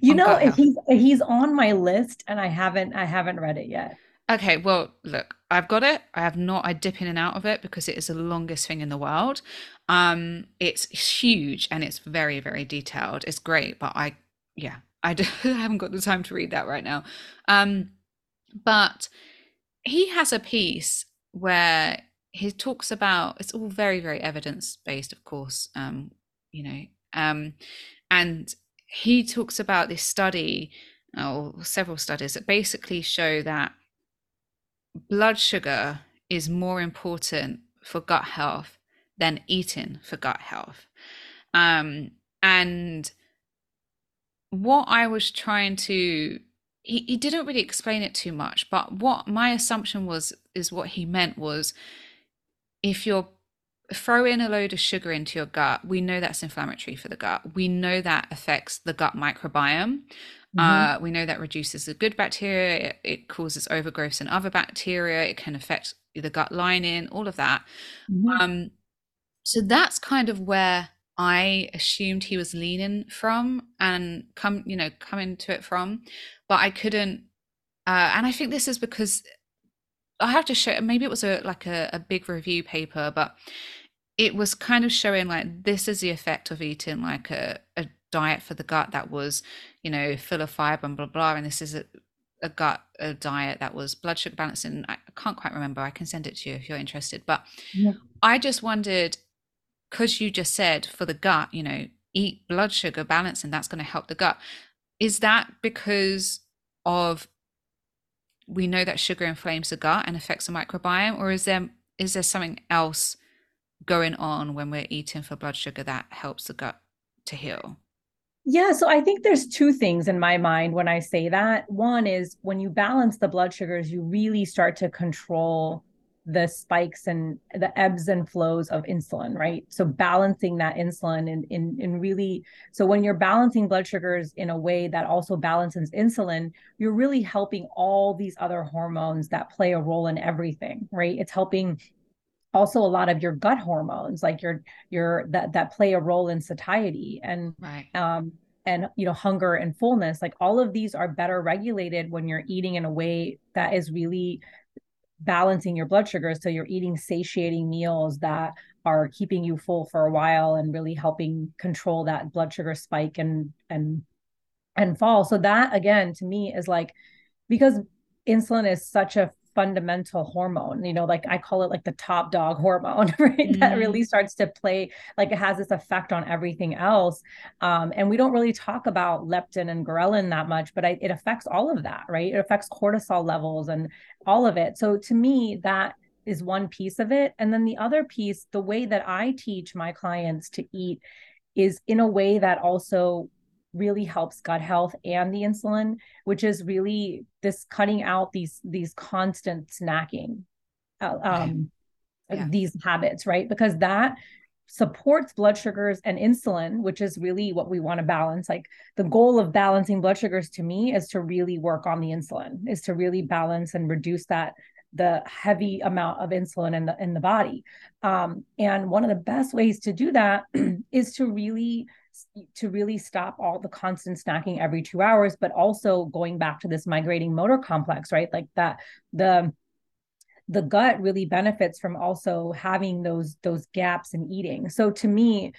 You know, he's he's on my list, and I haven't I haven't read it yet. Okay, well, look, I've got it. I have not, I dip in and out of it because it is the longest thing in the world. Um, it's huge and it's very, very detailed. It's great, but I, yeah, I, do, I haven't got the time to read that right now. Um, but he has a piece where he talks about, it's all very, very evidence-based, of course, um, you know, um, and he talks about this study or several studies that basically show that blood sugar is more important for gut health than eating for gut health. Um, and what I was trying to, he, he didn't really explain it too much, but what my assumption was, is what he meant was, if you're throw in a load of sugar into your gut, we know that's inflammatory for the gut. We know that affects the gut microbiome. Mm-hmm. Uh, we know that reduces the good bacteria. It, it causes overgrowth in other bacteria. It can affect the gut lining, all of that. Mm-hmm. Um, so that's kind of where I assumed he was leaning from and come, you know, coming to it from, but I couldn't. Uh, and I think this is because I have to show, maybe it was a like a, a big review paper, but it was kind of showing like this is the effect of eating like a, a diet for the gut that was, you know, full of fiber and blah, blah, and this is a, a gut a diet that was blood sugar balancing. I can't quite remember. I can send it to you if you're interested. But yeah. I just wondered, because you just said for the gut, you know, eat blood sugar balancing, that's going to help the gut. Is that because of we know that sugar inflames the gut and affects the microbiome, or is there is there something else going on when we're eating for blood sugar that helps the gut to heal? Yeah, so I think there's two things in my mind when I say that. One is when you balance the blood sugars, you really start to control the spikes and the ebbs and flows of insulin, right? So balancing that insulin and in, in, in really, so when you're balancing blood sugars in a way that also balances insulin, you're really helping all these other hormones that play a role in everything, right? It's helping also a lot of your gut hormones, like your, your, that, that play a role in satiety and, right. um, and, you know, hunger and fullness, like all of these are better regulated when you're eating in a way that is really balancing your blood sugar. So you're eating satiating meals that are keeping you full for a while and really helping control that blood sugar spike and, and, and fall. So that again, to me is like, because insulin is such a fundamental hormone, you know, like I call it like the top dog hormone, right? Mm-hmm. That really starts to play, like it has this effect on everything else. Um, and we don't really talk about leptin and ghrelin that much, but I, it affects all of that, right? It affects cortisol levels and all of it. So to me, that is one piece of it. And then the other piece, the way that I teach my clients to eat is in a way that also really helps gut health and the insulin, which is really this cutting out these, these constant snacking, uh, um, yeah. these habits, right? Because that supports blood sugars and insulin, which is really what we want to balance. Like the goal of balancing blood sugars to me is to really work on the insulin, is to really balance and reduce that, the heavy amount of insulin in the, in the body. Um, and one of the best ways to do that is to really to really stop all the constant snacking every two hours, but also going back to this migrating motor complex, right? Like that, the, the gut really benefits from also having those, those gaps in eating. So to me,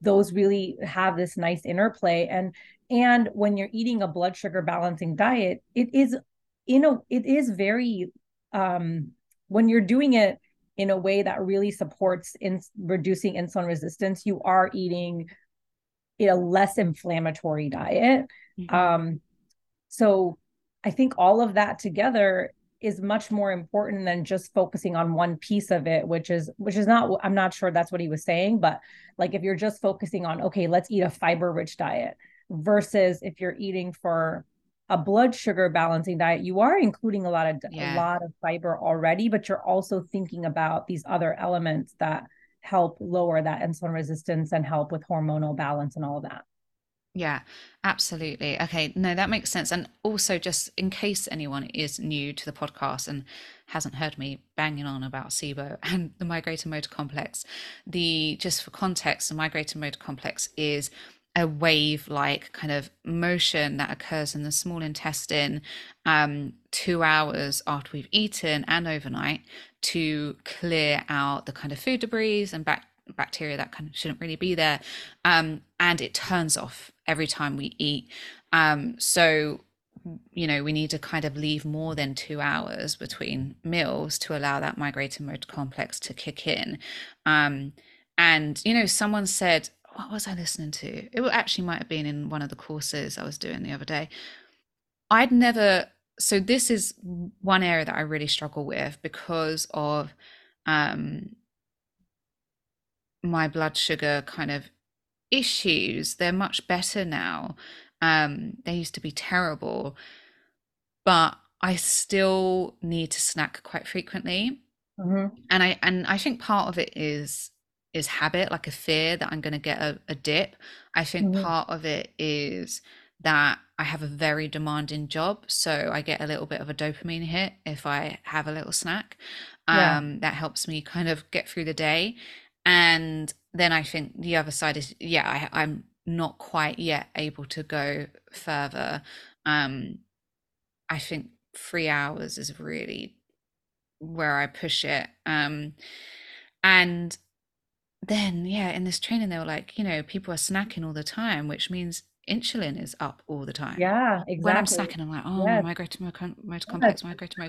those really have this nice interplay. And, and when you're eating a blood sugar balancing diet, it is, you know, it is very, um, when you're doing it in a way that really supports in reducing insulin resistance, you are eating a less inflammatory diet. Mm-hmm. Um, so I think all of that together is much more important than just focusing on one piece of it, which is, which is not, I'm not sure that's what he was saying, but like, if you're just focusing on, okay, let's eat a fiber rich diet versus if you're eating for a blood sugar balancing diet, you are including a lot of, yeah. a lot of fiber already, but you're also thinking about these other elements that help lower that insulin resistance and help with hormonal balance and all of that. Yeah, absolutely. Okay, no, that makes sense. And also, just in case anyone is new to the podcast and hasn't heard me banging on about SIBO and the migrating motor complex, the just for context, the migrating motor complex is a wave-like kind of motion that occurs in the small intestine um, two hours after we've eaten and overnight to clear out the kind of food debris and bac- bacteria that kind of shouldn't really be there. Um, and it turns off every time we eat. Um, so, you know, we need to kind of leave more than two hours between meals to allow that migrating motor complex to kick in. Um, and, you know, someone said, what was I listening to? It actually might have been in one of the courses I was doing the other day. I'd never, so this is one area that I really struggle with because of um, my blood sugar kind of issues. They're much better now. Um, they used to be terrible, but I still need to snack quite frequently. Mm-hmm. And I and I think part of it is is habit, like a fear that I'm going to get a, a dip. I think mm-hmm. part of it is that I have a very demanding job, so I get a little bit of a dopamine hit if I have a little snack. Yeah. Um, that helps me kind of get through the day. And then I think the other side is, yeah, I, I'm not quite yet able to go further. Um, I think three hours is really where I push it. Um, and then yeah, in this training they were like, you know, people are snacking all the time, which means insulin is up all the time. Yeah, exactly. When I'm snacking, I'm like, oh, yes. migrating motor yes. complex, migrating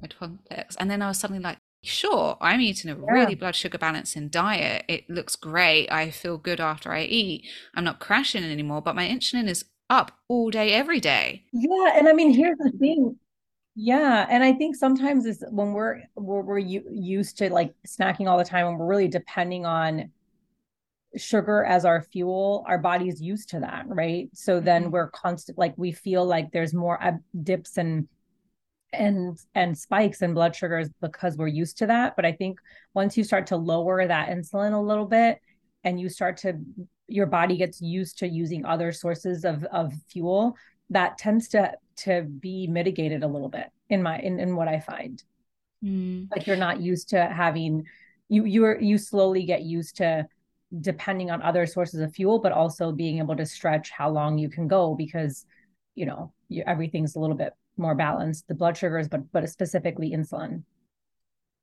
motor complex. And then I was suddenly like, sure, I'm eating a yeah. really blood sugar balancing diet. It looks great. I feel good after I eat. I'm not crashing anymore, but my insulin is up all day, every day. Yeah. And I mean, here's the thing. Yeah. And I think sometimes it's when we're, we're, we're used to like snacking all the time and we're really depending on sugar as our fuel, our body's used to that. Right. So then we're constant, like we feel like there's more dips and, and, and spikes in blood sugars because we're used to that. But I think once you start to lower that insulin a little bit and you start to, your body gets used to using other sources of, of fuel, that tends to to be mitigated a little bit in my, in, in what I find. Mm. Like you're not used to having, you, you're, you slowly get used to depending on other sources of fuel, but also being able to stretch how long you can go because, you know, you, everything's a little bit more balanced, the blood sugars, but, but specifically insulin.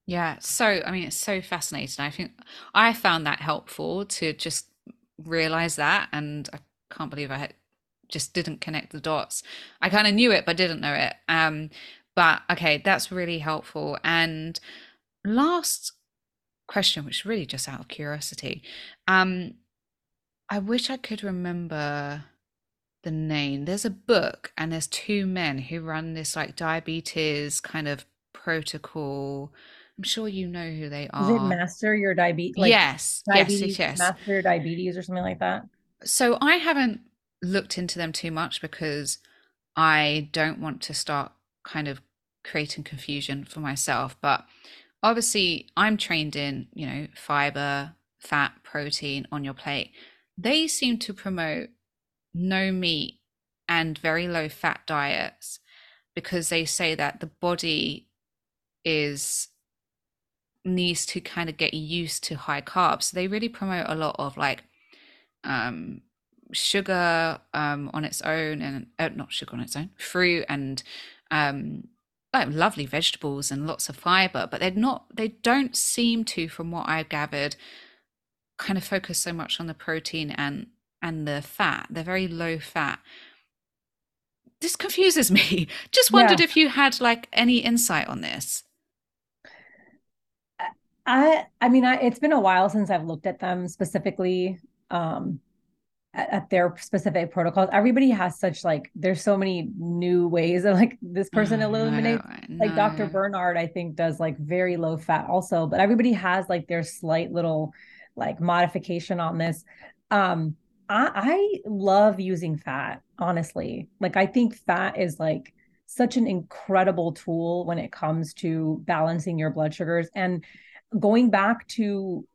Yeah. So, I mean, it's so fascinating. I think I found that helpful to just realize that. And I can't believe I had, just didn't connect the dots. I kind of knew it, but didn't know it. Um, but okay, that's really helpful. And last question, which is really just out of curiosity. Um, I wish I could remember the name. There's a book and there's two men who run this like diabetes kind of protocol. I'm sure you know who they are. Is it Master Your Diabetes? Like yes, diabetes, yes, yes. Master Your Diabetes or something like that. So I haven't looked into them too much because I don't want to start kind of creating confusion for myself. But obviously I'm trained in, you know, fiber, fat, protein on your plate. They seem to promote no meat and very low fat diets because they say that the body is needs to kind of get used to high carbs. So they really promote a lot of like um sugar um on its own and uh, not sugar on its own, fruit and um like lovely vegetables and lots of fiber, but they're not they don't seem to, from what I gathered, kind of focus so much on the protein and and the fat. They're very low fat. This confuses me. Just wondered yeah. if you had like any insight on this. I I mean I, it's been a while since I've looked at them specifically um at their specific protocols. Everybody has such like, there's so many new ways that like this person oh, eliminates, no, like no. Doctor Bernard, I think does like very low fat also, but everybody has like their slight little like modification on this. Um, I, I love using fat, honestly. Like I think fat is like such an incredible tool when it comes to balancing your blood sugars. And going back to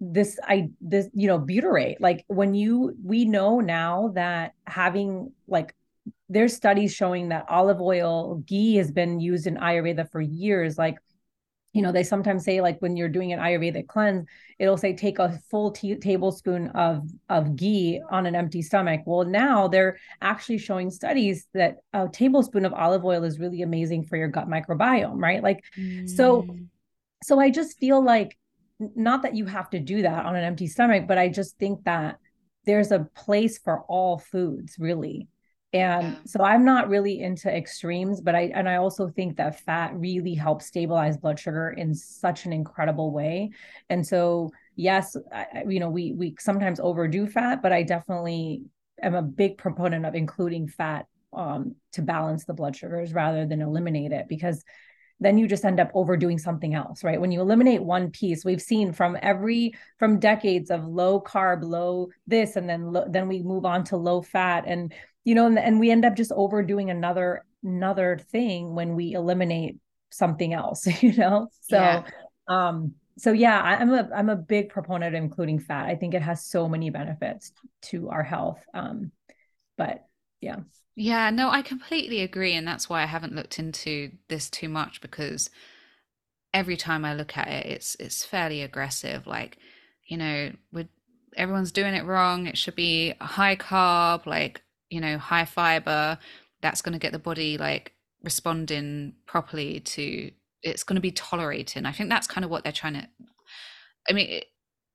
this, I, this, you know, butyrate, like when you, we know now that having like, there's studies showing that olive oil, ghee has been used in Ayurveda for years. Like, you know, they sometimes say, like, when you're doing an Ayurvedic cleanse, it'll say take a full tea, tablespoon of, of ghee on an empty stomach. Well, now they're actually showing studies that a tablespoon of olive oil is really amazing for your gut microbiome, right? Like, mm. so, so I just feel like, not that you have to do that on an empty stomach, but I just think that there's a place for all foods, really. And so I'm not really into extremes, but I, and I also think that fat really helps stabilize blood sugar in such an incredible way. And so, yes, I, you know, we, we sometimes overdo fat, but I definitely am a big proponent of including fat um, to balance the blood sugars rather than eliminate it, because then you just end up overdoing something else, right? When you eliminate one piece, we've seen from every, from decades of low carb, low this, and then, lo- then we move on to low fat, and, you know, and, and we end up just overdoing another, another thing when we eliminate something else, you know? So, yeah. um, so yeah, I, I'm a, I'm a big proponent of including fat. I think it has so many benefits to our health. Um, but yeah. Yeah, no, I completely agree. And that's why I haven't looked into this too much, because every time I look at it, it's, it's fairly aggressive. Like, you know, we're, everyone's doing it wrong. It should be a high carb, like, you know, high fiber. That's going to get the body like responding properly to, it's going to be tolerating. I think that's kind of what they're trying to, I mean, it,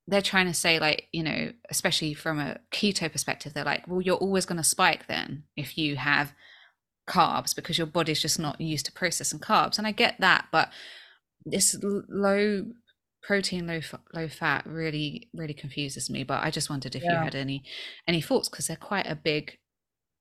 they're trying to say, like, you know, especially from a keto perspective, they're like, well, you're always going to spike then if you have carbs, because your body's just not used to processing carbs. And I get that, but this low protein, low low fat really, really confuses me. But I just wondered if yeah. you had any, any thoughts, because they're quite a big,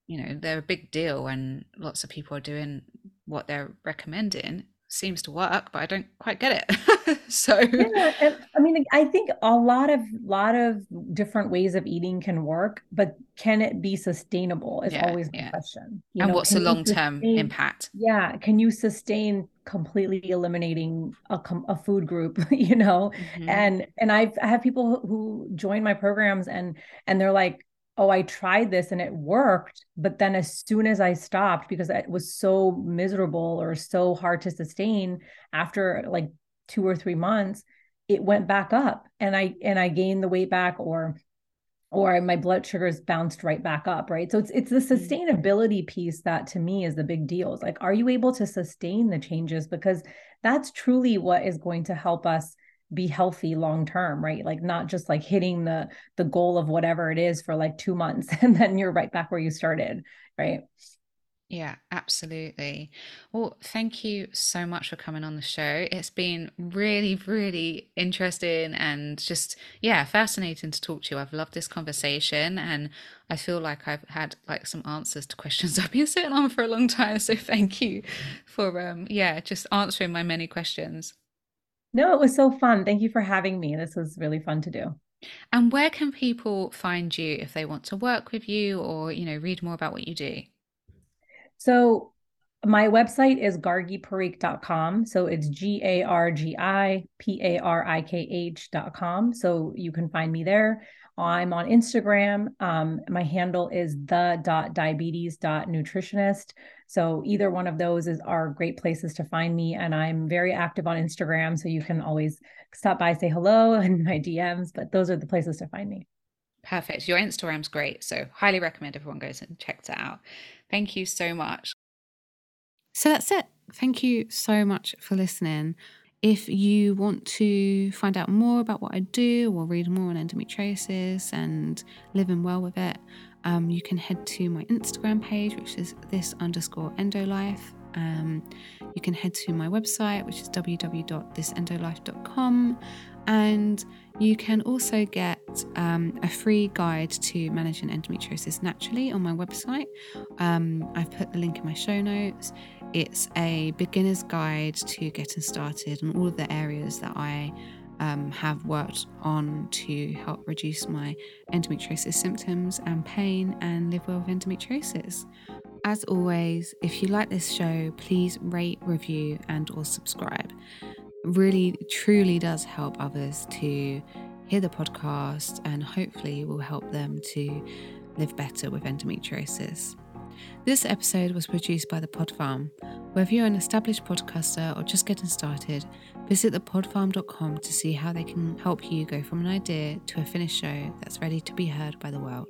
you know, they're a big deal, and lots of people are doing what they're recommending. Seems to work, but I don't quite get it. So yeah, and, I mean, I think a lot of lot of different ways of eating can work, but can it be sustainable is yeah, always the yeah. question. You and know, what's the long-term impact? Yeah, can you sustain completely eliminating a, a food group, you know? Mm-hmm. And and I've, I have people who join my programs and and they're like, oh, I tried this and it worked, but then as soon as I stopped, because it was so miserable or so hard to sustain, after like two or three months, it went back up and I, and I gained the weight back, or, or my blood sugars bounced right back up. Right. So it's, it's the sustainability piece that to me is the big deal. It's like, are you able to sustain the changes? Because that's truly what is going to help us be healthy long-term, right? Like not just like hitting the, the goal of whatever it is for like two months and then you're right back where you started, right? Yeah, absolutely. Well, thank you so much for coming on the show. It's been really, really interesting and just, yeah, fascinating to talk to you. I've loved this conversation and I feel like I've had like some answers to questions I've been sitting on for a long time. So thank you for, um, yeah, just answering my many questions. No, it was so fun. Thank you for having me. This was really fun to do. And where can people find you if they want to work with you or, you know, read more about what you do? So my website is gargi parikh dot com. So it's G A R G I P A R I K H dot com. So you can find me there. I'm on Instagram. Um, my handle is the dot diabetes dot nutritionist. So either one of those is are great places to find me. And I'm very active on Instagram. So you can always stop by, say hello in my D Ms, but those are the places to find me. Perfect. Your Instagram's great. So highly recommend everyone goes and checks it out. Thank you so much. So that's it. Thank you so much for listening. If you want to find out more about what I do or read more on endometriosis and living well with it, um, you can head to my Instagram page, which is this underscore endolife. Um, you can head to my website, which is w w w dot this endolife dot com. And you can also get um, a free guide to managing endometriosis naturally on my website. Um, I've put the link in my show notes. It's a beginner's guide to getting started in all of the areas that I um, have worked on to help reduce my endometriosis symptoms and pain and live well with endometriosis. As always, if you like this show, please rate, review, and or subscribe. Really, truly does help others to hear the podcast and hopefully will help them to live better with endometriosis. This episode was produced by The Pod Farm. Whether you're an established podcaster or just getting started, visit the pod farm dot com to see how they can help you go from an idea to a finished show that's ready to be heard by the world.